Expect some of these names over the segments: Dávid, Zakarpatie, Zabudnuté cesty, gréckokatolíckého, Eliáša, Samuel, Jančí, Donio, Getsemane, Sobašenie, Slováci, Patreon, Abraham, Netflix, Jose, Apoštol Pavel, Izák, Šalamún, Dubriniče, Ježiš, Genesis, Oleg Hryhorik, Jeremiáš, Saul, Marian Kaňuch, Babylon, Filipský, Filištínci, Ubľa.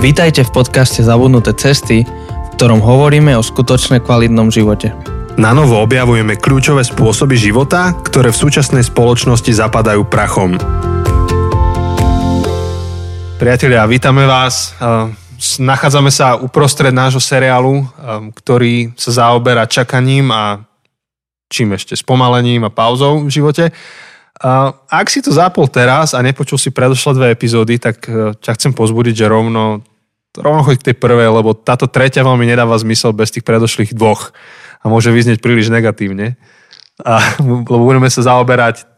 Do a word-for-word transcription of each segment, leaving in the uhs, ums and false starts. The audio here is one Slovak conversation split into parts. Vítajte v podcaste Zabudnuté cesty, v ktorom hovoríme o skutočne kvalitnom živote. Na novo objavujeme kľúčové spôsoby života, ktoré v súčasnej spoločnosti zapadajú prachom. Priatelia, vítame vás. Nachádzame sa uprostred nášho seriálu, ktorý sa zaoberá čakaním a čím ešte spomalením a pauzou v živote. Ak si to zapol teraz a nepočul si predošlé dve epizódy, tak ťa chcem pozbudiť, že rovno rovno choď k tej prvej, lebo táto tretia veľmi nedáva zmysel bez tých predošlých dvoch a môže vyznieť príliš negatívne. A, lebo budeme sa zaoberať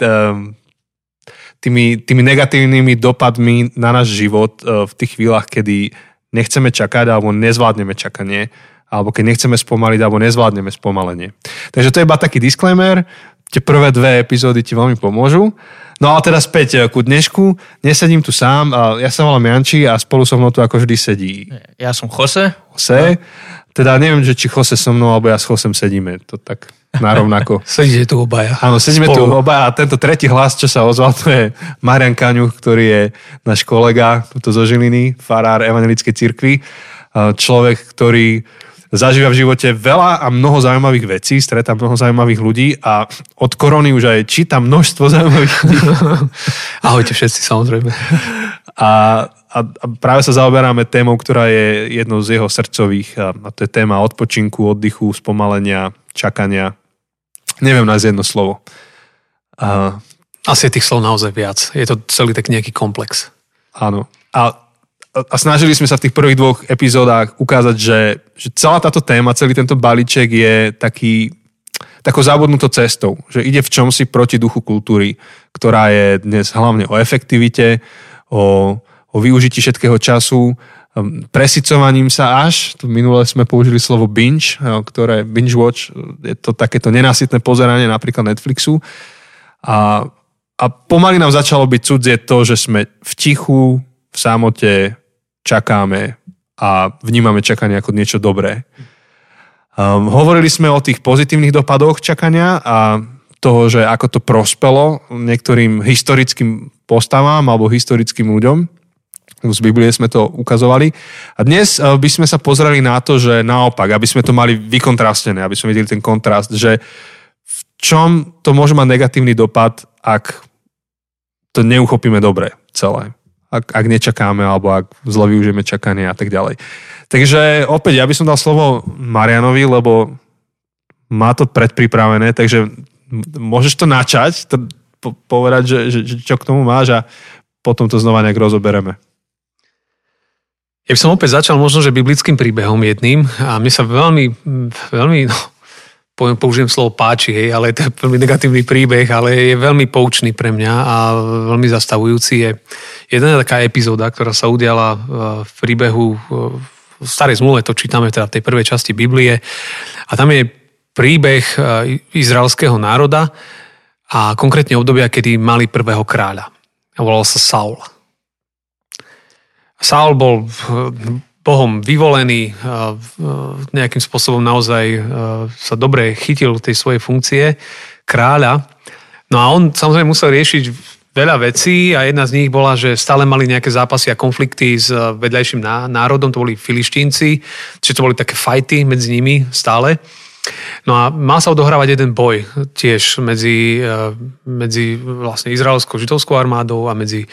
tými, tými negatívnymi dopadmi na náš život v tých chvíľach, kedy nechceme čakať alebo nezvládneme čakanie, alebo keď nechceme spomaliť alebo nezvládneme spomalenie. Takže to je iba taký disclaimer. Tie prvé dve epizódy ti veľmi pomôžu. No a teraz späť ku dnešku. Nesedím tu sám. Ja sa volám Jančí a spolu so mnou tu ako vždy sedí. Ja som Jose. Jose. No. Teda neviem, že či Jose so mnou, alebo ja s Josem sedíme. To tak narovnako. Sedíte tu obaja. Áno, sedíme spolu. Tu obaja. A tento tretí hlas, čo sa ozval, to je Marian Kaňuch, ktorý je náš kolega tuto zo Žiliny, farár Evangelickej cirkvi. Človek, ktorý zažíva v živote veľa a mnoho zaujímavých vecí, stretá mnoho zaujímavých ľudí a od korony už aj číta množstvo zaujímavých ľudí. Ahojte všetci, samozrejme. A, a, a práve sa zaoberáme témou, ktorá je jednou z jeho srdcových, a, a to je téma odpočinku, oddychu, spomalenia, čakania. Neviem nájsť jedno slovo. A... Asi je tých slov naozaj viac. Je to celý tak nejaký komplex. Áno. A A snažili sme sa v tých prvých dvoch epizódach ukázať, že, že celá táto téma, celý tento balíček je taký, takou zabudnutou cestou, že ide v čomsi proti duchu kultúry, ktorá je dnes hlavne o efektivite, o, o využití všetkého času, presycovaním sa až, tu minule sme použili slovo binge, ktoré binge watch, je to takéto nenasytné pozeranie napríklad Netflixu a, a pomaly nám začalo byť cudzie to, že sme v tichu, v samote, čakáme a vnímame čakanie ako niečo dobré. Um, hovorili sme o tých pozitívnych dopadoch čakania a toho, že ako to prospelo niektorým historickým postavám alebo historickým ľuďom. Z Biblie sme to ukazovali. A dnes by sme sa pozreli na to, že naopak, aby sme to mali vykontrastené, aby sme videli ten kontrast, že v čom to môže mať negatívny dopad, ak to neuchopíme dobre celé. Ak, ak nečakáme, alebo ak zle využijeme čakanie a tak ďalej. Takže opäť, ja by som dal slovo Marianovi, lebo má to predpripravené, takže môžeš to načať, to po- povedať, že, že, že čo k tomu máš a potom to znova nejak rozobereme. Ja by som opäť začal možno, že biblickým príbehom jedným a mne sa veľmi, veľmi, no, poviem, použijem slovo páči, hej, ale to je veľmi negatívny príbeh, ale je veľmi poučný pre mňa a veľmi zastavujúci je jedna taká epizóda, ktorá sa udiala v príbehu v Starej zmluve, to čítame teda v tej prvej časti Biblie. A tam je príbeh izraelského národa a konkrétne obdobia, kedy mali prvého kráľa. A volal sa Saul. Saul bol Bohom vyvolený, nejakým spôsobom naozaj sa dobre chytil tej svojej funkcie kráľa. No a on samozrejme musel riešiť veľa vecí a jedna z nich bola, že stále mali nejaké zápasy a konflikty s vedľajším národom, to boli Filištínci, čiže to boli také fajty medzi nimi stále. No a mal sa odohrávať jeden boj tiež medzi, medzi vlastne izraelskou židovskou armádou a medzi,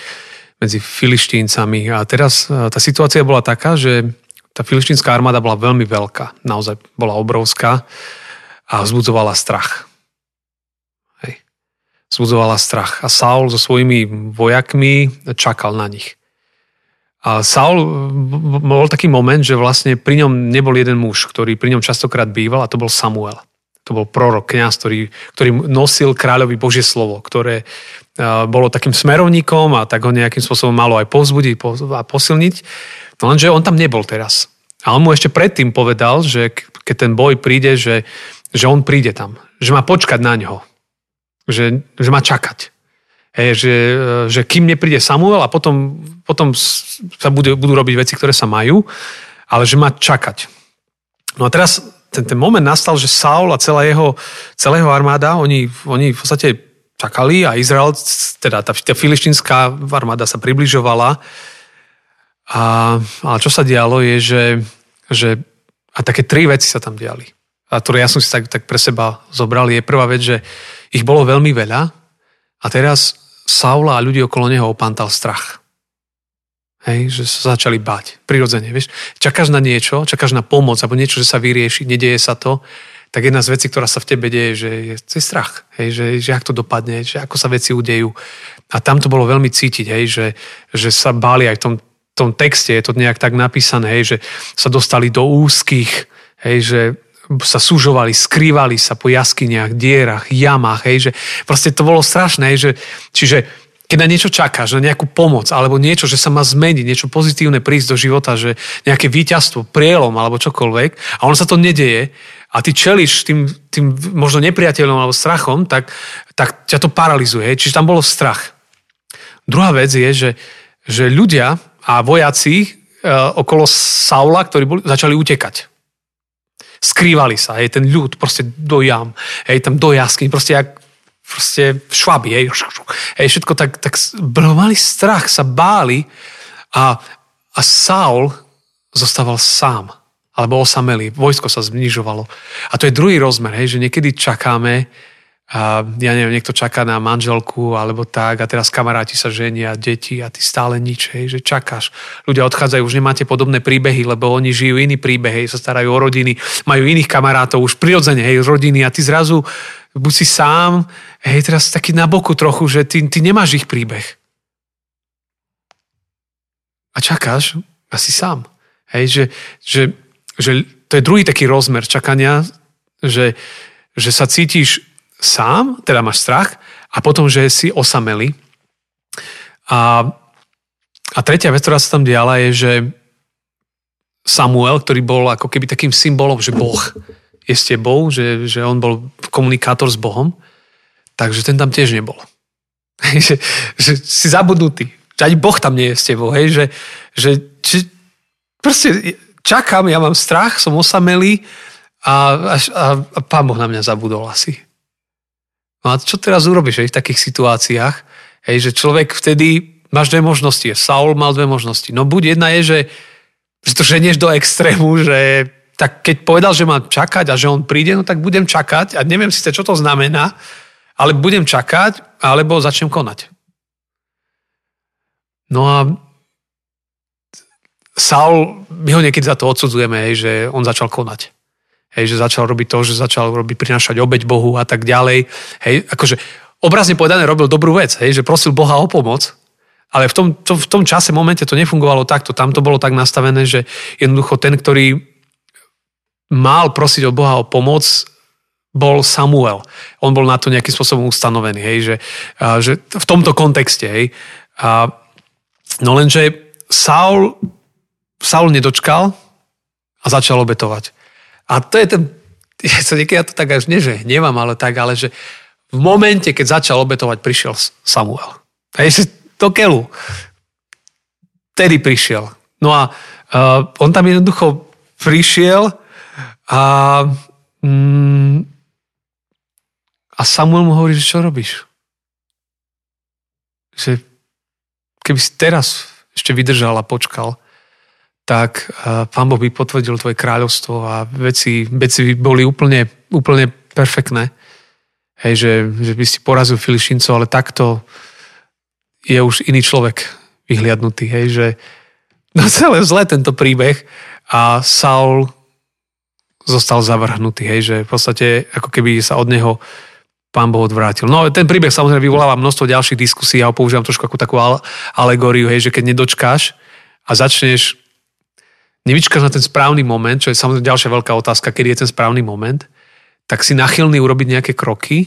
medzi Filištíncami. A teraz tá situácia bola taká, že tá filištínska armáda bola veľmi veľká, naozaj bola obrovská a vzbudzovala strach. Zbudzovala strach. A Saul so svojimi vojakmi čakal na nich. A Saul bol taký moment, že vlastne pri ňom nebol jeden muž, ktorý pri ňom častokrát býval, a to bol Samuel. To bol prorok, kňaz, ktorý, ktorý nosil kráľovi Božie slovo, ktoré bolo takým smerovníkom a tak ho nejakým spôsobom malo aj povzbudiť a posilniť. No lenže on tam nebol teraz. A on mu ešte predtým povedal, že keď ten boj príde, že, že on príde tam. Že má počkať na ňoho. Že, že má čakať. Hej, že, že kým nepríde Samuel a potom, potom sa budú, budú robiť veci, ktoré sa majú, ale že má čakať. No a teraz ten, ten moment nastal, že Saul a celá jeho, celá jeho armáda, oni, oni v podstate čakali a Izrael, teda tá, tá filištínska armáda sa približovala A, a čo sa dialo je, že, že a také tri veci sa tam diali, a ktoré ja som si tak, tak pre seba zobral. Je prvá vec, že ich bolo veľmi veľa a teraz Saula a ľudí okolo neho opantal strach. Hej, že sa začali báť. Prirodzene, vieš. Čakáš na niečo, čakáš na pomoc, alebo niečo, že sa vyrieši, nedieje sa to, tak jedna z vecí, ktorá sa v tebe deje, že je, je strach. Hej, že, že jak to dopadne, že ako sa veci udejú. A tam to bolo veľmi cítiť, hej, že, že sa báli aj v tom, tom texte, je to nejak tak napísané, hej, že sa dostali do úzkých, hej, že sa súžovali, skrývali sa po jaskyniach, dierach, jamách, hej, že proste to bolo strašné, hej, že, čiže keď na niečo čakáš, na nejakú pomoc, alebo niečo, že sa má zmeniť, niečo pozitívne prísť do života, že nejaké víťazstvo, prielom, alebo čokoľvek, a ono sa to nedeje, a ty čelíš tým, tým možno nepriateľom alebo strachom, tak, tak ťa to paralizuje. Čiže tam bolo strach. Druhá vec je, že, že ľudia a vojaci okolo Saula, ktorí boli, začali utekať. Skrývali sa, hej, ten ľud proste do jam, hej, tam do jaskyň, proste jak proste švaby, hej, hej, všetko tak, tak mali strach, sa báli a, a Saul zostával sám, alebo osamelý, vojsko sa znižovalo. A to je druhý rozmer, hej, že niekedy čakáme, a, ja neviem, niekto čaká na manželku, alebo tak, a teraz kamaráti sa ženia, deti, a ty stále nič, hej, že čakáš. Ľudia odchádzajú, už nemáte podobné príbehy, lebo oni žijú iný príbeh, hej, sa starajú o rodiny, majú iných kamarátov, už prirodzene, hej, z rodiny, a ty zrazu buď si sám, hej, teraz taký na boku trochu, že ty, ty nemáš ich príbeh. A čakáš asi sám. Hej, že, že, že to je druhý taký rozmer čakania, že, že sa cítiš sám, teda máš strach, a potom, že si osamelý. A, a tretia vec, ktorá sa tam diala, je, že Samuel, ktorý bol ako keby takým symbolom, že Boh je s tebou, že, že on bol komunikátor s Bohom, takže ten tam tiež nebol. že, že si zabudnutý. Ani Boh tam nie je s tebou. Hej? Že, že, že proste čakám, ja mám strach, som osamelý a, a, a, a Pán Boh na mňa zabudol asi. No a čo teraz urobíš hej, v takých situáciách? Hej, že človek vtedy máš dve možnosti. Saul mal dve možnosti. No buď jedna je, že, že to ženieš do extrému, že tak keď povedal, že mám čakať a že on príde, no tak budem čakať a neviem síce, čo to znamená, ale budem čakať, alebo začnem konať. No a Saul, my ho niekedy za to odsudzujeme, hej, že on začal konať. Hej, že začal robiť to, že začal robiť, prinášať obeť Bohu a tak ďalej. Hej, akože obrazne povedané robil dobrú vec, hej, že prosil Boha o pomoc, ale v tom, to, v tom čase, momente to nefungovalo takto. Tam to bolo tak nastavené, že jednoducho ten, ktorý mal prosiť od Boha o pomoc, bol Samuel. On bol na to nejakým spôsobom ustanovený, hej, že, že v tomto kontexte. Hej. A, no lenže Saul, Saul nedočkal a začal obetovať. A to je ten, ja to tak až nie, že hnevam, ale tak, ale že v momente, keď začal obetovať, prišiel Samuel. Hej, že do keľu. Tedy prišiel. No a uh, on tam jednoducho prišiel a, a Samuel mu hovorí, že čo robíš? Že keby si teraz ešte vydržal a počkal, tak Pán Boh by potvrdil tvoje kráľovstvo a veci, veci by boli úplne, úplne perfektné. Hej, že, že by si porazil Filištíncov, ale takto je už iný človek vyhliadnutý. Hej, že no celé zle tento príbeh a Saul zostal zavrhnutý, hej, že v podstate ako keby sa od neho Pán Boh odvrátil. No ten príbeh samozrejme vyvoláva množstvo ďalších diskusí, ja ho používam trošku ako takú alegóriu, hej, že keď nedočkáš a začneš, nevyčkáš na ten správny moment, čo je samozrejme ďalšia veľká otázka, kedy je ten správny moment, tak si nachylný urobiť nejaké kroky,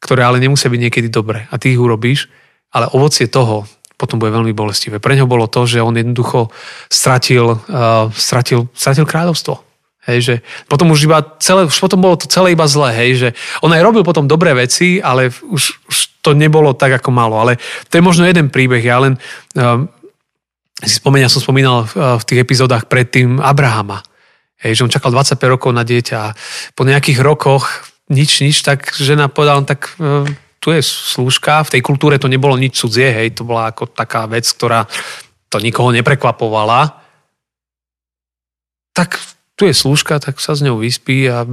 ktoré ale nemusia byť niekedy dobré a ty ich urobíš, ale ovocie toho potom bude veľmi bolestivé. Pre ňo bolo to, že on jednoducho stratil, uh, stratil, stratil kráľovstvo. Hej, že potom už iba celé, už potom bolo to celé iba zlé, hej, že on aj robil potom dobré veci, ale už, už to nebolo tak, ako malo. Ale to je možno jeden príbeh. Ja len um, si spomenia, som spomínal uh, v tých epizódach predtým Abrahama. Hej, že on čakal dvadsaťpäť rokov na dieťa a po nejakých rokoch nič, nič, tak žena povedala, tak uh, tu je slúžka, v tej kultúre to nebolo nič cudzie, hej, to bola ako taká vec, ktorá to nikoho neprekvapovala, tak tu je slúžka, tak sa s ňou vyspí a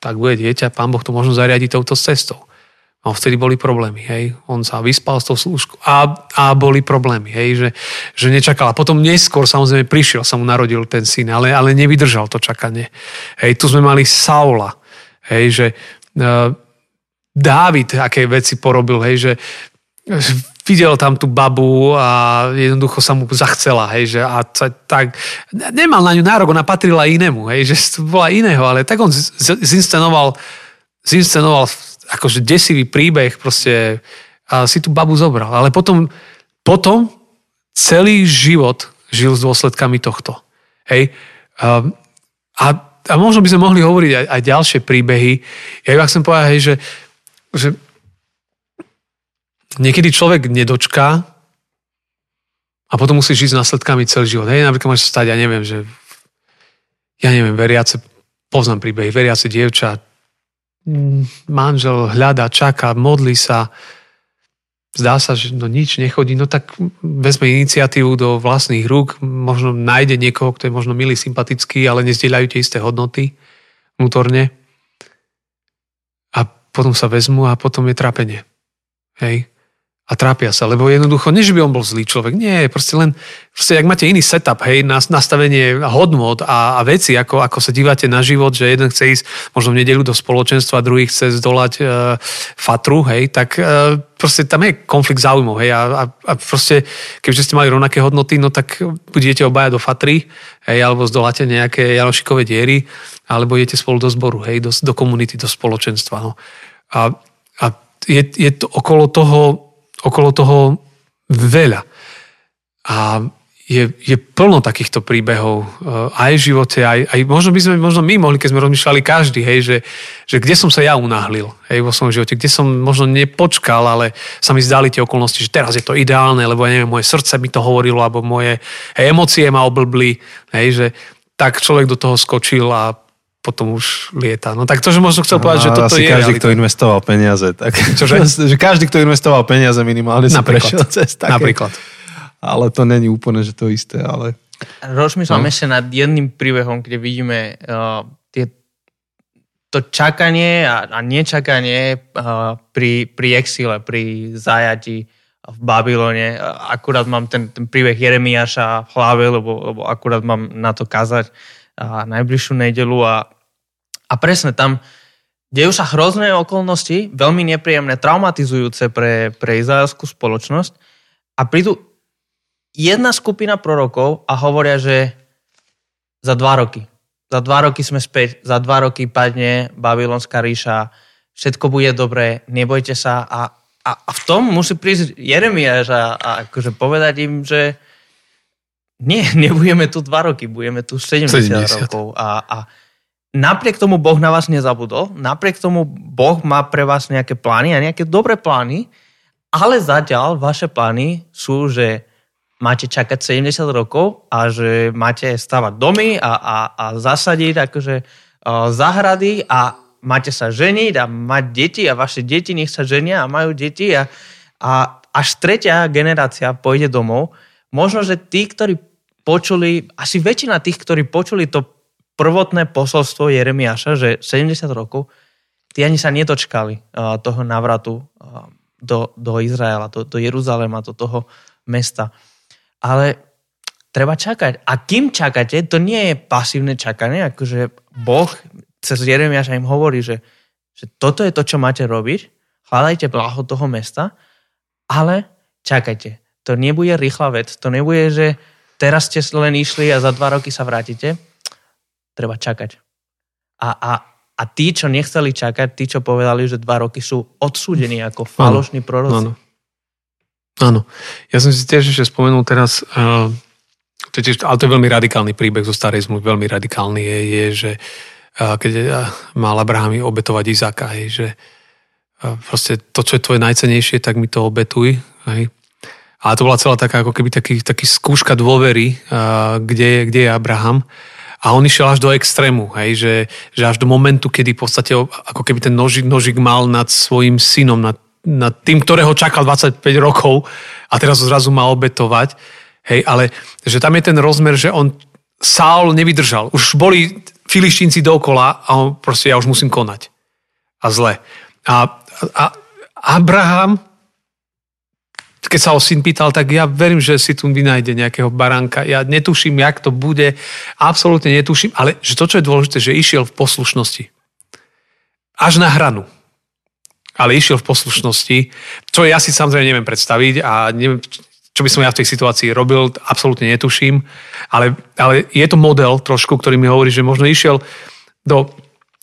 tak bude dieťa, Pán Boh to možno zariadi touto cestou. No vtedy boli problémy, hej. On sa vyspal s tou slúžkou a, a boli problémy, hej, že, že nečakala. Potom neskôr samozrejme prišiel, sa mu narodil ten syn, ale, ale nevydržal to čakanie. Hej, tu sme mali Saula, hej, že uh, Dávid aké veci porobil, hej, že videl tam tú babu a jednoducho sa mu zachcela, hej, že a t- tak nemal na ňu nárok, ona patrila inému, hej, že bola iného, ale tak on z- z- zinscenoval, zinscenoval akože desivý príbeh proste a si tú babu zobral. Ale potom, potom celý život žil s dôsledkami tohto. Hej. A, a, a možno by sme mohli hovoriť aj, aj ďalšie príbehy. Ja iba chcem povedať, hej, že, že niekedy človek nedočká a potom musí žiť s následkami celý život. Hej, napríklad môže stať, ja neviem, že ja neviem, veriace, poznám príbehy, veriace dievča, manžel hľada, čaká, modlí sa, zdá sa, že no nič nechodí, no tak vezme iniciatívu do vlastných rúk, možno nájde niekoho, kto je možno milý, sympatický, ale nezdieľajú tie isté hodnoty vnútorne a potom sa vezmu a potom je trápenie. Hej? A trápia sa, lebo jednoducho, nie že by on bol zlý človek, nie, proste len, proste ak máte iný setup, hej, nastavenie hodnot a, a veci, ako, ako sa dívate na život, že jeden chce ísť možno v nedeľu do spoločenstva, druhý chce zdolať e, fatru, hej, tak e, proste tam je konflikt záujmov, hej, a, a, a proste, keďže ste mali rovnaké hodnoty, no tak budete obaja do fatry, hej, alebo zdoláte nejaké janošikové diery, alebo idete spolu do zboru, hej, do, do komunity, do spoločenstva, no. A, a je, je to okolo toho Okolo toho veľa. A je, je plno takýchto príbehov aj v živote, aj, aj možno by sme, možno my mohli, keď sme rozmýšľali každý, hej, že, že kde som sa ja unáhlil, hej, vo svojom živote, kde som možno nepočkal, ale sa mi zdali tie okolnosti, že teraz je to ideálne, lebo ja neviem, moje srdce mi to hovorilo, alebo moje hej, emócie ma oblbli, hej, že tak človek do toho skočil a potom už lieta. No tak to, že možno chcel povedať, no, že toto je... Každý, realita. Kto investoval peniaze, tak... Čože? Že každý, kto investoval peniaze, minimálne sa prešiel cez také. Napríklad. Ale to není úplne, že to isté, ale... Rozmýšľam no. ešte nad jedným príbehom, kde vidíme uh, tie, to čakanie a, a nečakanie uh, pri, pri exíle, pri zajati v Babylone. Akurát mám ten, ten príbeh Jeremiáša v hlave, lebo, lebo akurát mám na to kázať a najbližšiu nedeľu a A presne, tam dejú sa hrozné okolnosti, veľmi nepríjemné, traumatizujúce pre, pre izraelskú spoločnosť. A prídu jedna skupina prorokov a hovoria, že za dva roky. Za dva roky sme späť, za dva roky padne Babylonská ríša, všetko bude dobré, nebojte sa. A, a, a v tom musí prísť Jeremiáš a, a akože povedať im, že nie, nebudeme tu dva roky, budeme tu sedemdesiat, sedemdesiat. rokov. A... a Napriek tomu Boh na vás nezabudol, napriek tomu Boh má pre vás nejaké plány a nejaké dobré plány, ale zatiaľ vaše plány sú, že máte čakať sedemdesiat rokov a že máte stavať domy a, a, a zasadiť akože záhrady a máte sa ženiť a mať deti a vaše deti nech sa ženia a majú deti a, a až tretia generácia pôjde domov. Možno, že tí, ktorí počuli, asi väčšina tých, ktorí počuli to prvotné posolstvo Jeremiáša, že sedemdesiat rokov, tí ani sa netočkali toho návratu do, do Izraela, do, do Jeruzalema, do toho mesta. Ale treba čakať. A kým čakáte, to nie je pasívne čakanie, akože Boh cez Jeremiáša im hovorí, že, že toto je to, čo máte robiť, hľadajte blaho toho mesta, ale čakajte. To nebude rýchla vec, to nebude, že teraz ste len išli a za dva roky sa vrátite. Treba čakať. A, a, a tí, čo nechceli čakať, tí, čo povedali, že dva roky sú odsúdení ako falošní proroci. Áno. Áno. Ja som si tiež ešte spomenul teraz, uh, to tiež, ale to je veľmi radikálny príbeh zo starej zmluvy, veľmi radikálny je, je že uh, keď uh, mal Abraham obetovať Izáka, hej, že uh, proste to, čo je tvoje najcennejšie, tak mi to obetuj. Hej. A to bola celá taká, ako keby taký, taký skúška dôvery, uh, kde, kde je Abraham. A on išiel až do extrému, hej, že, že až do momentu, kedy v podstate ako keby ten nožik, nožik mal nad svojim synom, nad, nad tým, ktorého čakal dvadsaťpäť rokov a teraz ho zrazu má obetovať. Hej, ale že tam je ten rozmer, že on Saul nevydržal. Už boli Filištínci dookola a on proste, ja už musím konať. A zle. A, a Abraham, keď sa o syn pýtal, tak ja verím, že si tu vynájde nejakého baránka. Ja netuším, jak to bude. Absolútne netuším. Ale že to, čo je dôležité, že išiel v poslušnosti. Až na hranu. Ale išiel v poslušnosti. Čo ja si samozrejme neviem predstaviť a neviem, čo by som ja v tej situácii robil, absolútne netuším, ale, ale je to model trošku, ktorý mi hovorí, že možno išiel do,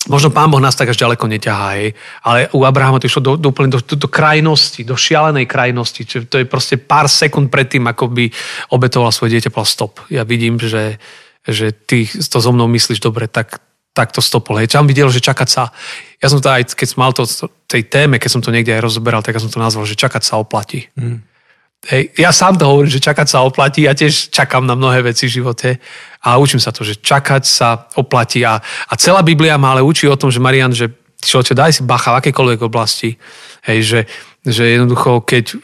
možno Pán Boh nás tak až ďaleko neťahá, hej, ale u Abrahama to išlo do, do, do, do krajnosti, do šialenej krajnosti, čiže to je proste pár sekúnd pred tým, ako by obetoval svoje dieťa, povedal stop, ja vidím, že, že ty to so mnou myslíš dobre, tak, tak to stopol, hej, tam videl, že čakať sa, ja som to aj, keď som mal to tej téme, keď som to niekde aj rozoberal, tak ja som to nazval, že čakať sa oplatí. Hmm. Hej, ja sám to hovorím, že čakať sa oplatí. Ja tiež čakám na mnohé veci v živote a učím sa to, že čakať sa oplatí. A, a celá Biblia ma ale učí o tom, že Marian, že človeče, daj si bacha v akejkoľvek oblasti. Hej, že, že jednoducho, keď e,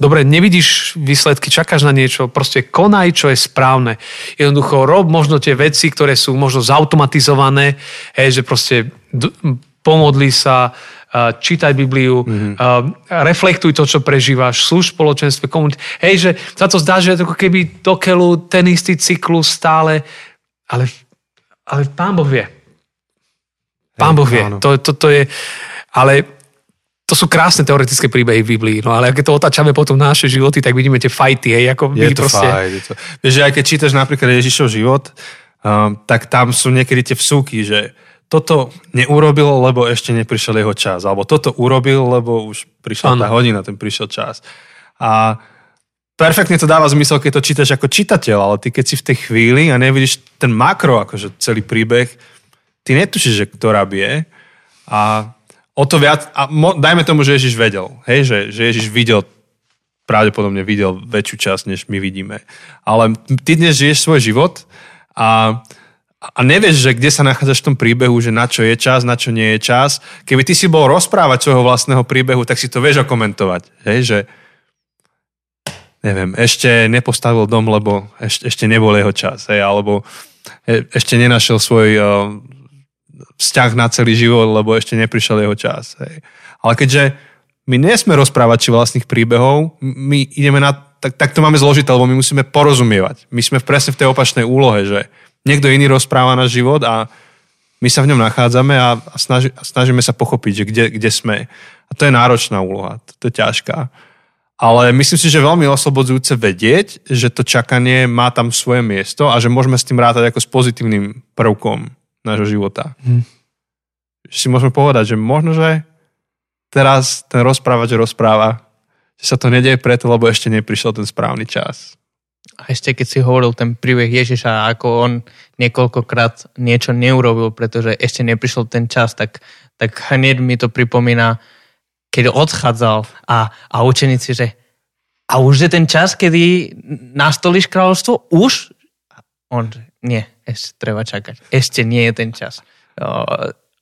dobre, nevidíš výsledky, čakáš na niečo, proste konaj, čo je správne. Jednoducho, rob možno tie veci, ktoré sú možno zautomatizované, hej, že proste d- pomodli sa, čítaj Bibliu, mm-hmm. reflektuj to, čo prežívaš, slúž v spoločenstve, komunite. Hej, že sa to zdá, že ako keby dokeľu ten istý cyklus stále, ale, ale Pán Boh vie. Pán Boh vie. To, to, to je, ale to sú krásne teoretické príbehy v Biblii, no ale keď to otáčame potom naše životy, tak vidíme tie fajty, hej, ako je to proste... fajt, je to. Vieš, že aj keď čítaš napríklad Ježišov život, um, tak tam sú niekedy tie vsúky, že toto neurobil, lebo ešte neprišiel jeho čas. Alebo toto urobil, lebo už prišla tá hodina, ten prišiel čas. A perfektne to dáva zmysel, keď to čítaš ako čitateľ, ale ty keď si v tej chvíli a nevidíš ten makro, akože celý príbeh, ty netušíš, že kto rabie je. A o to viac, a mo, dajme tomu, že Ježiš vedel, hej, že, že Ježiš videl, pravdepodobne videl väčšiu časť, než my vidíme. Ale ty dnes žiješ svoj život a A nevieš, že kde sa nachádzaš v tom príbehu, že na čo je čas, na čo nie je čas. Keby ty si bol rozprávať svojho vlastného príbehu, tak si to vieš okomentovať. Hej, že neviem, ešte nepostavil dom, lebo ešte, ešte nebol jeho čas. Hej, alebo ešte nenašiel svoj uh, vzťah na celý život, lebo ešte neprišiel jeho čas. Hej. Ale keďže my nesme rozprávači vlastných príbehov, my ideme na... Tak, tak to máme zložité, lebo my musíme porozumievať. My sme presne v tej opačnej úlohe, že niekto iný rozpráva náš život a my sa v ňom nachádzame a, a, snaži, a snažíme sa pochopiť, že kde, kde sme. A to je náročná úloha, to, to je ťažká. Ale myslím si, že veľmi oslobodzujúce vedieť, že to čakanie má tam svoje miesto a že môžeme s tým rátať ako s pozitívnym prvkom nášho života. Hm. Si môžeme povedať, že možno, že teraz ten rozprávač rozpráva, že sa to nedeje preto, lebo ešte neprišiel ten správny čas. A ešte keď si hovoril ten príbeh Ježiša, ako on niekoľkokrát niečo neurobil, pretože ešte neprišiel ten čas, tak, tak hneď mi to pripomína, keď odchádzal a, a učeníci, že a už je ten čas, kedy nastolíš kráľovstvo? Už? On, nie, ešte treba čakať. Ešte nie je ten čas.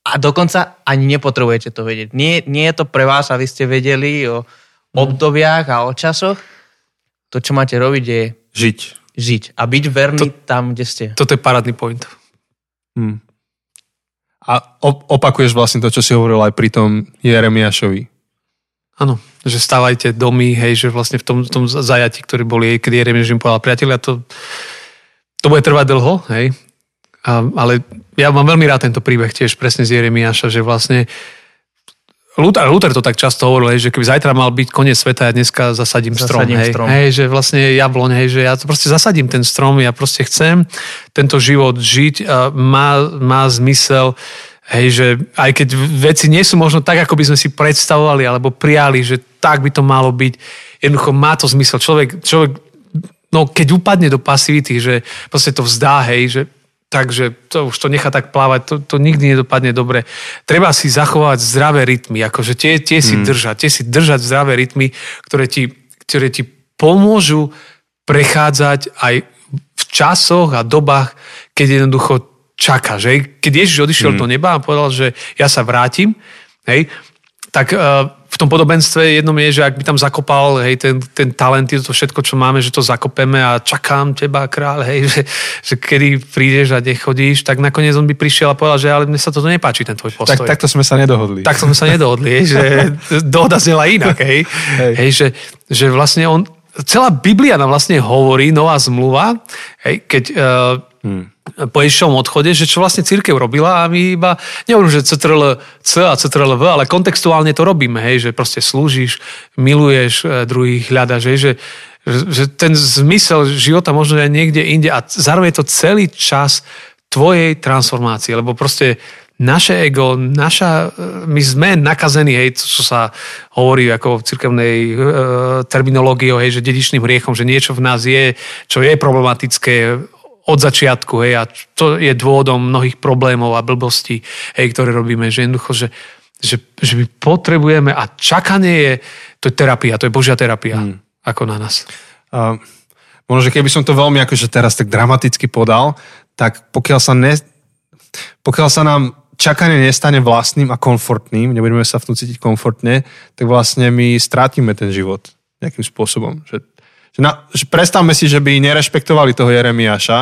A dokonca ani nepotrebujete to vedieť. Nie, nie je to pre vás, aby ste vedeli o obdobiach a o časoch. To, čo máte robiť, je žiť. Žiť a byť verný to, tam, kde ste. Toto je parádny point. Hmm. A opakuješ vlastne to, čo si hovoril aj pri tom Jeremiášovi. Áno, že stávajte domy, hej, že vlastne v tom, v tom zajati, ktorý boli, keď Jeremiáš im povedal, priatelia, to, to bude trvať dlho, hej. A, ale ja mám veľmi rád tento príbeh tiež presne z Jeremiáša, že vlastne Luther, Luther to tak často hovoril, hej, že keby zajtra mal byť koniec sveta, ja dneska zasadím, zasadím strom. Hej, strom. Hej, že vlastne jabloň, hej, že ja to proste zasadím ten strom, ja proste chcem tento život žiť, má, má zmysel, hej, že aj keď veci nie sú možno tak, ako by sme si predstavovali alebo prijali, že tak by to malo byť, jednoducho má to zmysel. Človek, človek no keď upadne do pasivity, že proste to vzdá, hej, že takže to už to nechá tak plávať, to, to nikdy nedopadne dobre. Treba si zachovať zdravé rytmy, akože tie, tie si hmm. držať, tie si držať zdravé rytmy, ktoré ti, ktoré ti pomôžu prechádzať aj v časoch a dobách, keď jednoducho čakáš. Hej? Keď Ježiš odišiel hmm. do neba a povedal, že ja sa vrátim, hej, tak uh, v v tom podobenstve jednom je, že ak by tam zakopal, hej, ten, ten talent, to všetko, čo máme, že to zakopeme a čakám teba, kráľ, hej, že, že kedy prídeš a nechodíš, tak nakoniec on by prišiel a povedal, že ale mne sa toto nepáči, ten tvoj postoj. Tak, takto sme sa nedohodli. Tak sme sa nedohodli, hej, že dohoda znela inak, hej. Hej. Hej, že, že vlastne on, celá Biblia nám vlastne hovorí, nová zmluva, hej, keď uh, hmm. po Ježišovom odchode, že čo vlastne cirkev robila a my iba, nehovorím, že cé tré el cé a cé tré el vé, ale kontextuálne to robíme, hej, že proste slúžiš, miluješ druhých, hľadaš, hej, že, že ten zmysel života možno aj niekde inde a zároveň je to celý čas tvojej transformácie, lebo proste naše ego, naša, my sme nakazení, hej, čo sa hovorí ako v cirkevnej e, terminológii, hej, že dedičným hriechom, že niečo v nás je, čo je problematické od začiatku, hej, a to je dôvodom mnohých problémov a blbostí, hej, ktoré robíme, že jednoducho, že, že, že my potrebujeme a čakanie je, to je terapia, to je Božia terapia, hmm. ako na nás. Uh, možno, že keby som to veľmi akože teraz tak dramaticky podal, tak pokiaľ sa, ne, pokiaľ sa nám čakanie nestane vlastným a komfortným, nebudeme sa v tom cítiť komfortne, tak vlastne my strátime ten život nejakým spôsobom. Že, že na, že predstavme si, že by nerešpektovali toho Jeremiáša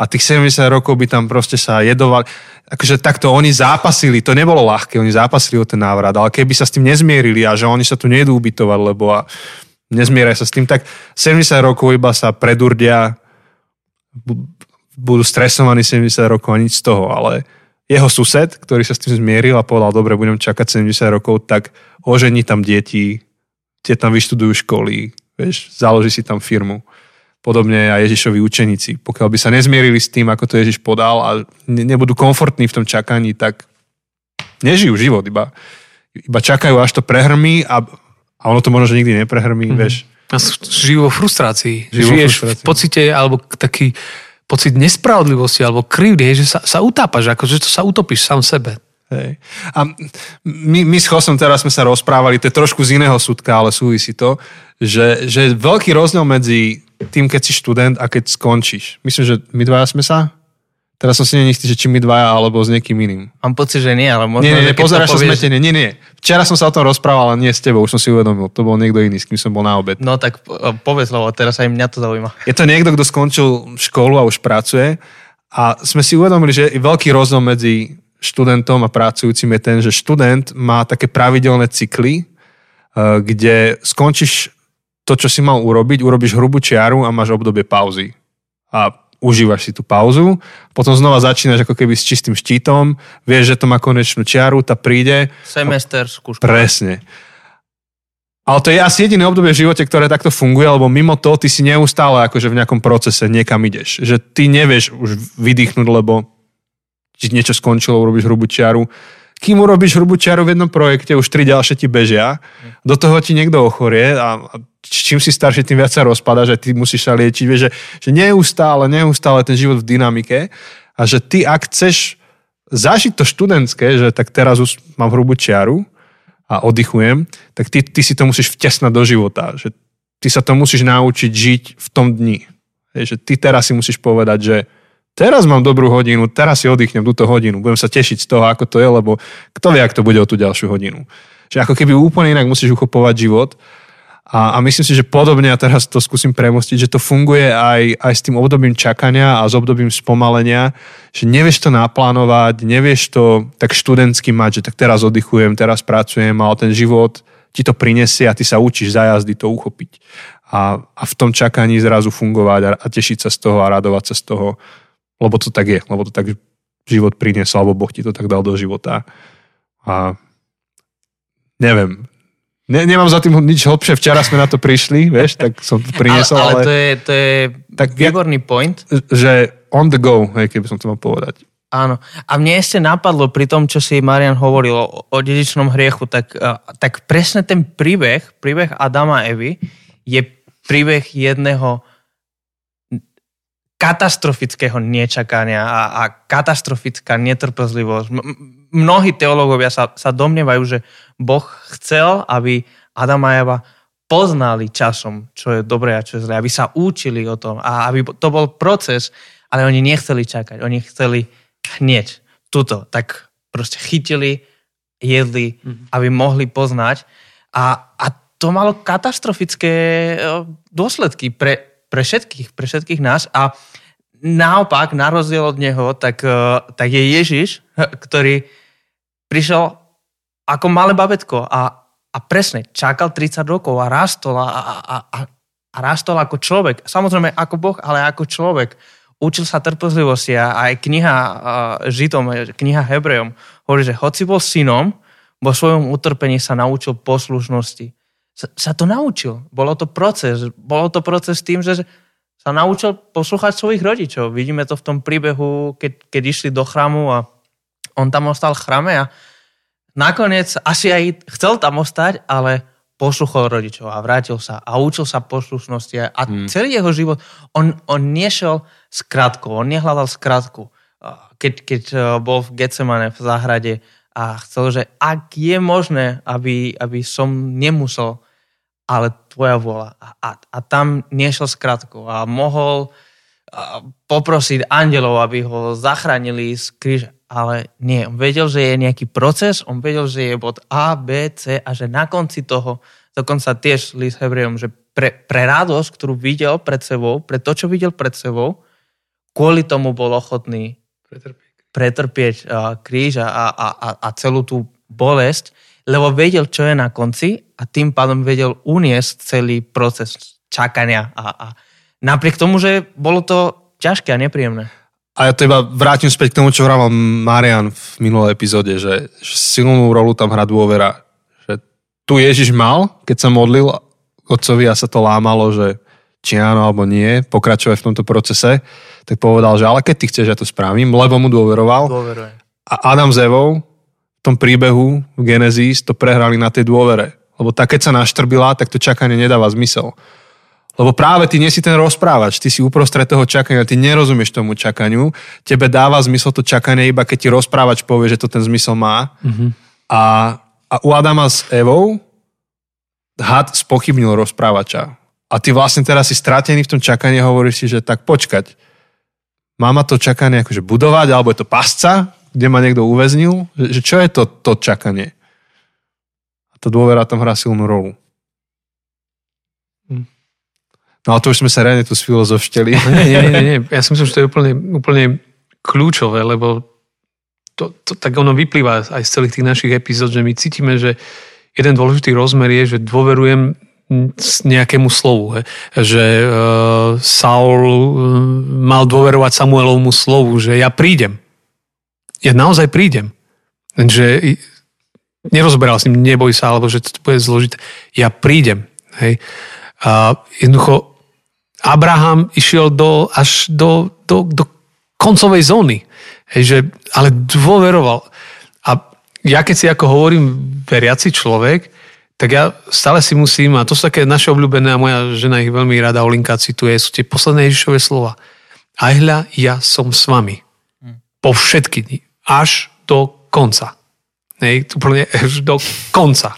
a tých sedemdesiat rokov by tam proste sa jedovali. Akože takto oni zápasili, to nebolo ľahké, oni zápasili o ten návrat, ale keby sa s tým nezmierili a že oni sa tu nejedú ubytovať, lebo a nezmierajú sa s tým, tak sedemdesiat rokov iba sa predurdia, budú stresovaní sedemdesiat rokov a nič z toho, ale jeho sused, ktorý sa s tým zmieril a povedal, dobre, budem čakať sedemdesiat rokov, tak ožení tam deti, tie tam vyštudujú školy, vieš, založí si tam firmu. Podobne aj Ježišovi učeníci. Pokiaľ by sa nezmierili s tým, ako to Ježiš podal a nebudú komfortní v tom čakaní, tak nežijú život, iba, iba čakajú, až to prehrmí a, a ono to možno, že nikdy neprehrmí, mm-hmm. vieš. A žijú vo frustrácii. Žijú Žiješ frustrácii. V pocite, alebo taký pocit nespravodlivosti alebo krivdy, že sa, sa utápaš, ako, že to sa utopíš sám sebe. Hej. A my, my s Chosom teraz sme sa rozprávali, to je trošku z iného súdka, ale súvisí to, že, že je veľký rozdiel medzi tým, keď si študent a keď skončíš. Myslím, že my dvaja sme sa? Teraz som si nenistý, že či my dvaja alebo s niekým iným. Mám pocit, že nie, ale možno... Nie, nie, nie pozeráš sa povieš... smetenie, nie, nie. Včera som sa o tom rozprával, ale nie s tebou, už som si uvedomil. To bol niekto iný, s kým som bol na obed. No tak povedz, lebo teraz aj mňa to zaujíma. Je to niekto, kto skončil školu a už pracuje a sme si uvedomili, že je veľký rozdiel medzi študentom a pracujúcim je ten, že študent má také pravidelné cykly, kde skončíš to, čo si mal urobiť, urobíš hrubú čiaru a máš obdobie pauzy. A užívaš si tú pauzu, potom znova začínaš ako keby s čistým štítom, vieš, že to má konečnú čiaru, tá príde. Semester, skúška. Presne. Ale to je asi jediné obdobie v živote, ktoré takto funguje, lebo mimo toho ty si neustále akože v nejakom procese niekam ideš. Že ty nevieš už vydýchnuť, lebo ti niečo skončilo, urobíš hrubú čiaru. Kým urobíš hrubú čiaru v jednom projekte, už tri ďalšie ti bežia, do toho ti niekto ochorie a čím si starší, tým viac sa rozpadá, že ty musíš sa liečiť, vieš, že, že neustále, neustále ten život v dynamike a že ty, ak chceš zažiť to študentské, že tak teraz už mám hrubú čiaru a oddychujem, tak ty, ty si to musíš vtesnať do života, že ty sa to musíš naučiť žiť v tom dni. Že ty teraz si musíš povedať, že teraz mám dobrú hodinu, teraz si oddychnem túto hodinu, budem sa tešiť z toho, ako to je, lebo kto vie, ak to bude o tú ďalšiu hodinu. Že ako keby úplne inak musíš uchopovať život. A, a myslím si, že podobne, a teraz to skúsim premostiť, že to funguje aj, aj s tým obdobím čakania a s obdobím spomalenia, že nevieš to naplánovať, nevieš to tak študentsky mať, že tak teraz oddychujem, teraz pracujem, ale ten život ti to prinesie a ty sa učíš za jazdy to uchopiť. A, a v tom čakaní zrazu fungovať a, a tešiť sa z toho a radovať sa z toho, lebo to tak je, lebo to tak život priniesol, alebo Boh ti to tak dal do života. A neviem, Ne, nemám za tým nič hlbšie, včera sme na to prišli, vieš, tak som to priniesol. Ale, ale, ale to je, to je tak výborný point. Že on the go, hej, keby som to mal povedať. Áno. A mne ešte napadlo pri tom, čo si Marian hovoril o, o dedičnom hriechu, tak, tak presne ten príbeh, príbeh Adama a Evy je príbeh jedného katastrofického nečakania a, a katastrofická netrpezlivosť. Mnohí teológovia sa, sa domnievajú, že Boh chcel, aby Adam a Eva poznali časom, čo je dobré a čo je zlé, aby sa učili o tom a aby to bol proces, ale oni nechceli čakať, oni chceli hneď tuto, tak proste chytili, jedli, aby mohli poznať. A, a to malo katastrofické dôsledky pre, pre všetkých, pre všetkých nás. A naopak, na rozdiel od neho, tak, tak je Ježiš, ktorý prišiel ako malé babetko a, a presne čakal tridsať rokov a rástol a, a, a, a rástol ako človek. Samozrejme ako Boh, ale ako človek. Učil sa trpezlivosti a aj kniha Žitom, kniha Hebrejom hovorí, že hoci bol synom, vo svojom utrpení sa naučil poslušnosti. Sa, sa to naučil. Bolo to proces. Bolo to proces tým, že sa naučil poslúchať svojich rodičov. Vidíme to v tom príbehu, keď, keď išli do chrámu a on tam ostal v chráme a nakoniec asi aj chcel tam ostať, ale poslúchol rodičov a vrátil sa a učil sa poslušnosti a hmm. celý jeho život, on, on nešiel skratku, on nehľadal skratku. Keď, keď bol v Getsemane v záhrade a chcel, že ak je možné, aby, aby som nemusel, ale tvoja vôľa. A, a, a tam nešiel skratku a mohol a, poprosiť andelov, aby ho zachránili z kríža. Ale nie, on vedel, že je nejaký proces, on vedel, že je bod A, B, C a že na konci toho, dokonca tiež list Hebrejom, že pre, pre radosť, ktorú videl pred sebou, pre to, čo videl pred sebou, kvôli tomu bol ochotný pretrpieť. pretrpieť kríž a, a, a, a celú tú bolesť, lebo vedel, čo je na konci a tým pádom vedel uniesť celý proces čakania. A, a napriek tomu, že bolo to ťažké a nepríjemné. A ja to iba vrátim späť k tomu, čo hrával Marian v minulej epizóde, že, že silnú rolu tam hrá dôvera. Že tu Ježiš mal, keď sa modlil otcovi a sa to lámalo, že či áno alebo nie, pokračuje v tomto procese, tak povedal, že ale keď ty chceš, ja to spravím, lebo mu dôveroval. Dôveruje. A Adam s Evou v tom príbehu v Genesis to prehrali na tej dôvere. Lebo tá, keď sa naštrbila, tak to čakanie nedáva zmysel. Lebo práve ty nie si ten rozprávač, ty si uprostred toho čakania, ty nerozumieš tomu čakaniu, tebe dáva zmysel to čakanie, iba keď ti rozprávač povie, že to ten zmysel má. Mm-hmm. A, a u Adama s Evou had spochybnil rozprávača. A ty vlastne teraz si stratený v tom čakaní, hovoríš si, že tak počkať. Má ma to čakanie akože budovať, alebo je to pasca, kde ma niekto uväznil? Že čo je to, to čakanie? A to dôvera tam hrá silnú rolu. No ale to už sme sa reálne tu sfilozofšteli. Nie, nie, nie. Ja si myslím, že to je úplne, úplne kľúčové, lebo to, to tak ono vyplýva aj z celých tých našich epizód, že my cítime, že jeden dôležitý rozmer je, že dôverujem nejakému slovu. He. Že uh, Saul uh, mal dôverovať Samuelovmu slovu, že ja prídem. Ja naozaj prídem. Že nerozberal s ním, neboj sa, alebo že to bude zložité. Ja prídem. Hej. Uh, jednoducho Abraham išiel do, až do, do, do koncovej zóny. Hej, že, ale dôveroval. A ja keď si ako hovorím veriaci človek, tak ja stále si musím, a to sú také naše obľúbené, a moja žena ich veľmi rada, Olinka cituje, sú tie posledné Ježišové slova. Aj hľa, ja som s vami. Po všetky dni. Až do konca. Hej, úplne až do konca.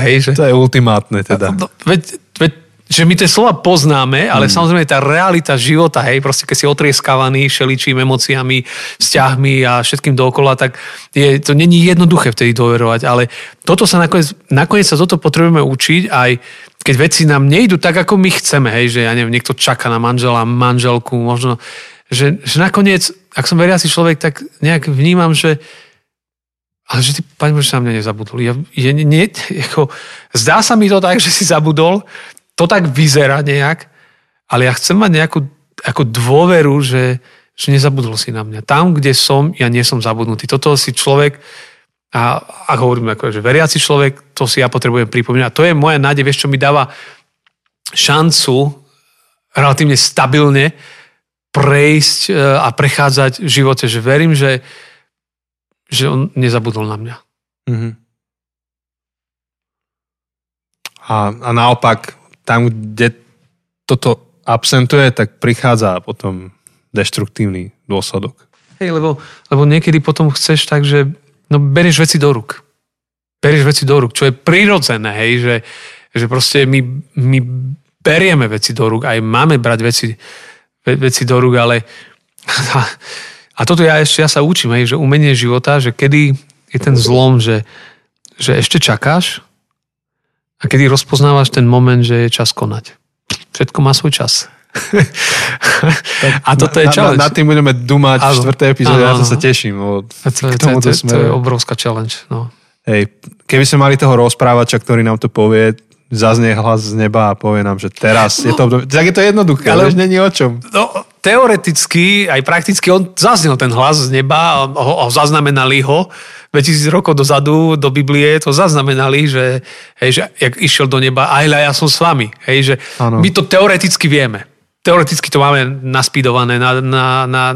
Hej, že... To je ultimátne teda. Veď, veď, že my tie slova poznáme, ale hmm. samozrejme tá realita života, hej, proste keď si otrieskávaný všeličím emóciami, vzťahmi a všetkým dookola, tak je, to není jednoduché vtedy dôverovať, ale toto sa nakoniec, nakoniec sa toto potrebujeme učiť, aj keď veci nám nejdu tak, ako my chceme, hej, že ja neviem, niekto čaká na manžela, manželku, možno, že, že nakoniec, ak som veriaci človek, tak nejak vnímam, že ale že ty, Pane Bože, na mňa nezabudol. Ja, ja, nie, ako, zdá sa mi to tak, že si zabudol, to tak vyzerá nejak, ale ja chcem mať nejakú ako dôveru, že, že nezabudol si na mňa. Tam, kde som, ja nie som zabudnutý. Toto si človek, a, a hovorím ako, že veriaci človek, to si ja potrebujem pripomínať. To je moja nádej, vieš, čo mi dáva šancu relatívne stabilne prejsť a prechádzať v živote, že verím, že, že on nezabudol na mňa. Mm-hmm. A, a naopak, tam, kde toto absentuje, tak prichádza potom deštruktívny dôsledok. Hej, lebo, lebo niekedy potom chceš tak, že no, berieš veci do ruk. Berieš veci do ruk, čo je prirodzené, hej, že, že proste my, my berieme veci do ruk, aj máme brať veci, ve, veci do ruk, ale a, a toto ja ešte ja sa učím, hej, že umenie života, že kedy je ten zlom, že, že ešte čakáš, A kedy rozpoznávaš ten moment, že je čas konať. Všetko má svoj čas. A toto je challenge. Nad tým budeme dumať v štvrtej epizóde, ja to sa teším. To je obrovská challenge. Keby sme mali toho rozprávača, ktorý nám to povie, zaznie hlas z neba a povie nám, že teraz je to obdobie. Tak je to jednoduché, ale už není o čom. Teoreticky, aj prakticky, on zaznel ten hlas z neba, ho, ho zaznamenali ho. dvetisíc rokov dozadu do Biblie to zaznamenali, že, hej, že jak išiel do neba, aj ja som s vami. Hej, že my to teoreticky vieme. Teoreticky to máme naspídované, na, na, na,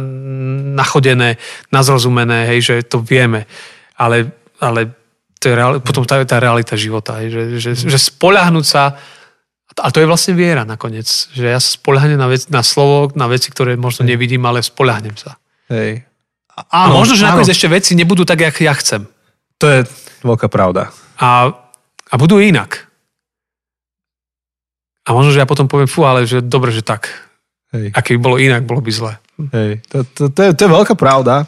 nachodené, nazrozumené, hej, že to vieme. Ale, ale to je reali- potom tá, tá realita života. Hej, že, že, že spoľahnúť sa. A to je vlastne viera nakoniec, že ja spoľahnem na, vec, na slovo, na veci, ktoré možno Hej. nevidím, ale spoľahnem sa. Hej. A, áno, a možno, že nakoniec áno. ešte veci nebudú tak, jak ja chcem. To je veľká pravda. A, a budú inak. A možno, že ja potom poviem, fú, ale že dobre, že tak. Hej. A keby bolo inak, bolo by zle. Hej. To, to, to, je, to je veľká pravda.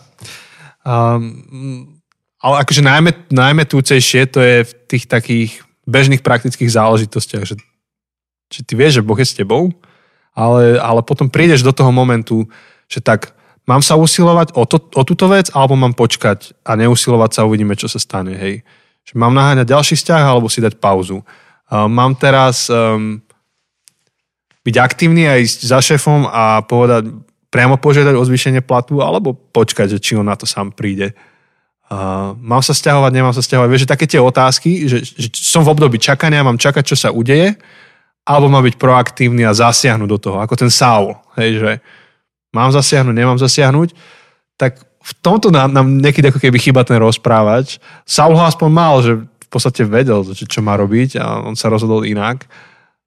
Um, ale akože najmä, najmä túcejšie to je v tých takých bežných praktických záležitostiach, že či ty vieš, že Boh je s tebou, ale, ale potom prídeš do toho momentu, že tak mám sa usilovať o, to, o túto vec, alebo mám počkať a neusilovať sa, uvidíme, čo sa stane. Hej. Že mám naháňať ďalší vzťah, alebo si dať pauzu. Uh, mám teraz um, byť aktívny a ísť za šéfom a povedať, priamo požiadať o zvýšenie platu, alebo počkať, že či on na to sám príde. Uh, mám sa sťahovať, nemám sa sťahovať. Vieš, že také tie otázky, že, že som v období čakania, mám čakať, čo sa udeje, alebo má byť proaktívny a zasiahnuť do toho, ako ten Saul, hej, že mám zasiahnuť, nemám zasiahnuť, tak v tomto nám, nám niekedy ako keby chýba ten rozprávač. Saul ho aspoň mal, že v podstate vedel, čo, čo má robiť a on sa rozhodol inak.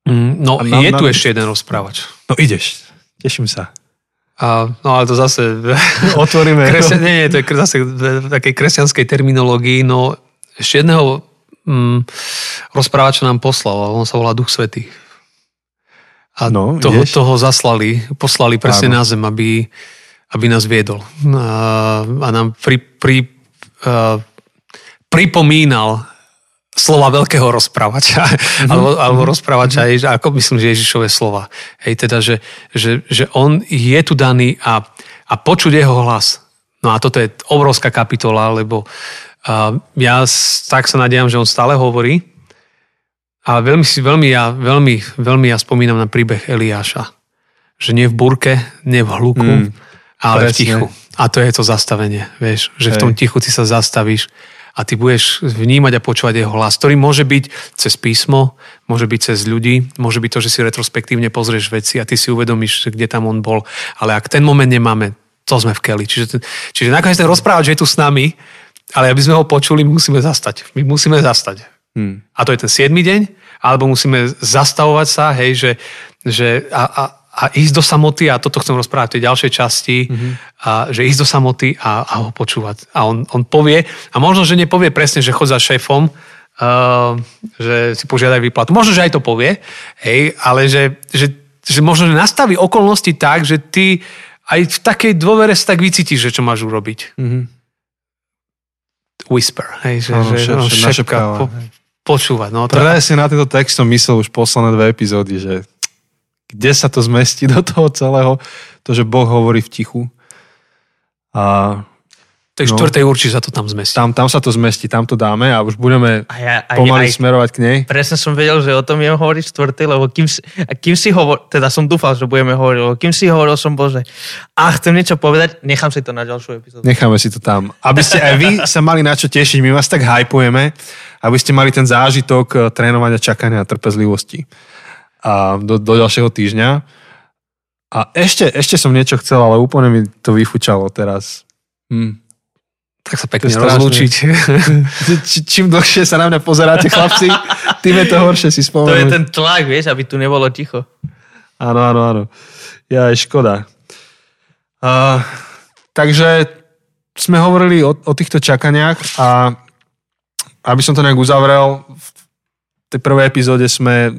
Mm, no nám, je tu nám... ešte jeden rozprávač. No ideš, teším sa. A, no ale to zase... Otvoríme. Kresťan... Nie, nie, to je zase v takej kresťanskej terminológii, no ešte jedného mm, rozprávača nám poslal, on sa volá Duch Svätý. A no, toho, toho zaslali, poslali presne Áno. na zem, aby, aby nás viedol. A, a nám pri, pri, a, pripomínal slova veľkého rozprávača. Mm-hmm. Alebo, alebo rozprávača, mm-hmm. ako myslím, že Ježišové slova. Hej, teda, že, že, že on je tu daný a, a počuť jeho hlas. No a toto je obrovská kapitola, lebo a, ja tak sa nadejam, že on stále hovorí. A veľmi, veľmi, ja, veľmi, veľmi ja spomínam na príbeh Eliáša. Že nie v burke, nie v hluku, mm, ale presne. v tichu. A to je to zastavenie, vieš. Že Hej. v tom tichu ty sa zastavíš a ty budeš vnímať a počúvať jeho hlas, ktorý môže byť cez písmo, môže byť cez ľudí, môže byť to, že si retrospektívne pozrieš veci a ty si uvedomíš, kde tam on bol. Ale ak ten moment nemáme, to sme v keli. Čiže, čiže nakoniec ten rozprávať, že je tu s nami, ale aby sme ho počuli, musíme zastať. My musíme zastať. Hmm. A to je ten siedmy deň, alebo musíme zastavovať sa, hej, že, že a, a, a ísť do samoty, a toto chcem rozprávať v tej ďalšej časti, mm-hmm. a, že ísť do samoty a, a ho počúvať. A on, on povie, a možno, že nepovie presne, že chod za šéfom, uh, že si požiadaj výplatu. Možno, že aj to povie, hej, ale že, že, že možno, že nastaví okolnosti tak, že ty aj v takej dôvere sa tak vycítiš, že čo máš urobiť. Mm-hmm. Whisper, hej, že, no, že šep, no, šepka, šepka po, počúvať. No, Prvé si na týmto textom myslel už posledné dve epizódy, že kde sa to zmestí do toho celého, to, že Boh hovorí v tichu. A, tej no, štvrtej určite sa to tam zmestí. Tam, tam sa to zmestí, tam to dáme a už budeme a ja, a pomaly aj, smerovať k nej. Presne som vedel, že o tom je hovoriť štvrtej, lebo kým, kým si hovoril, teda som dúfal, že budeme hovoriť, lebo kým si hovoril som bol, že a chcem niečo povedať, nechám si to na ďalšiu epizódu. Necháme si to tam. Aby ste aj vy sa mali na čo tešiť, my vás tak hypujeme, aby ste mali ten zážitok trénovania, čakania a trpezlivosti a do, do ďalšieho týždňa. A ešte, ešte som niečo chcel, ale úplne mi to vyfučalo teraz. Hm. Tak sa pekne rozlúčiť. Čím dlhšie sa na mňa pozeráte, chlapci, tým je to horšie si spomenúť. To je ten tlak, vieš, aby tu nebolo ticho. Áno, áno, áno. Ja, je škoda. Uh, takže sme hovorili o, o týchto čakaniach a aby som to nejak uzavrel, v tej prvej epizóde sme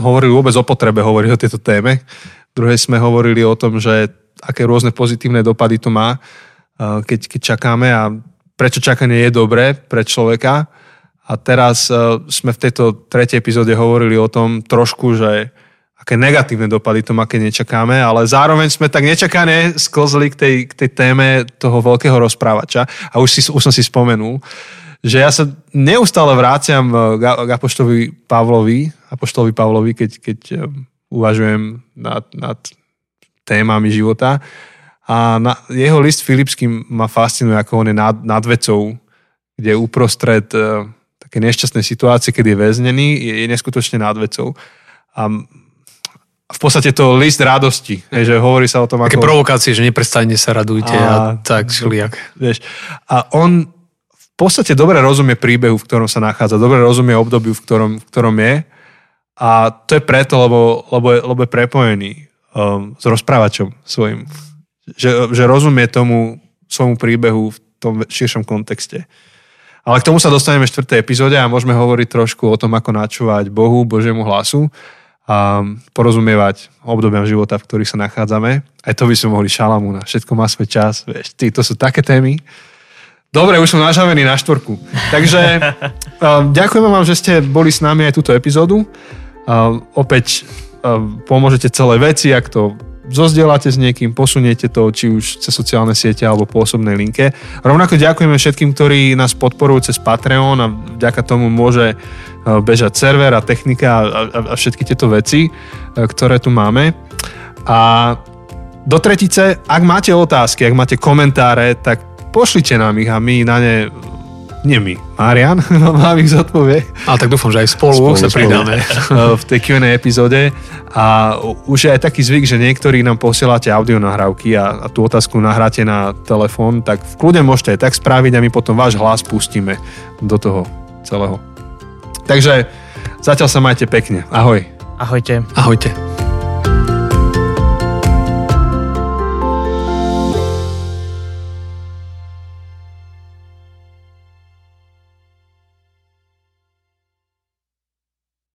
hovorili vôbec o potrebe hovoriť o tejto téme. V druhej sme hovorili o tom, že aké rôzne pozitívne dopady to má, keď, keď čakáme a prečo čakanie je dobré pre človeka. A A teraz uh, sme v tejto tretej epizóde hovorili o tom trošku, že aké negatívne dopady to má, keď nečakáme, ale zároveň sme tak nečakane sklzli k tej, k tej téme toho veľkého rozprávača. A už, si, už som si spomenul, že ja sa neustále vráciam k Apoštolovi Pavlovi, Apoštolovi Pavlovi, keď, keď uvažujem nad, nad témami života. A na, jeho list Filipským ma fascinuje, ako on je nad, nad vecou, kde uprostred uh, také nešťastnej situácie, keď je väznený, je, je neskutočne nad vecou. A v podstate to list radosti, že hovorí sa o tom, také ako... Také provokácie, že neprestane sa radujte a, a tak šliak. Vieš, a on v podstate dobre rozumie príbehu, v ktorom sa nachádza, dobre rozumie obdobiu, v ktorom, v ktorom je. A to je preto, lebo, lebo, lebo je prepojený um, s rozprávačom svojim. Že, že rozumie tomu svojmu príbehu v tom širšom kontexte. Ale k tomu sa dostaneme v štvrtej epizóde a môžeme hovoriť trošku o tom, ako načúvať Bohu, Božiemu hlasu a porozumievať obdobiam života, v ktorých sa nachádzame. Aj to by sme mohli Šalamúna. Všetko má svoj čas. Vieš, ty, to sú také témy. Dobre, už som nažavený na štvorku. Takže ďakujem vám, že ste boli s nami aj túto epizódu. Opäť pomôžete celé veci, ak to zozdielate s niekým, posuniete to, či už cez sociálne siete alebo po osobnej linke. Rovnako ďakujeme všetkým, ktorí nás podporujú cez Patreon a vďaka tomu môže bežať server a technika a všetky tieto veci, ktoré tu máme. A do tretice, ak máte otázky, ak máte komentáre, tak pošlite nám ich a my na ne, nie my, Marian vám ich zodpovie. Ale tak dúfam, že aj spolu, spolu sa pridáme. V tej kjú end ej epizóde. A už je aj taký zvyk, že niektorí nám posielate audionahrávky a, a tú otázku nahráte na telefón, tak v kľude môžete aj tak spraviť a my potom váš hlas pustíme do toho celého. Takže zatiaľ sa majte pekne. Ahoj. Ahojte. Ahojte.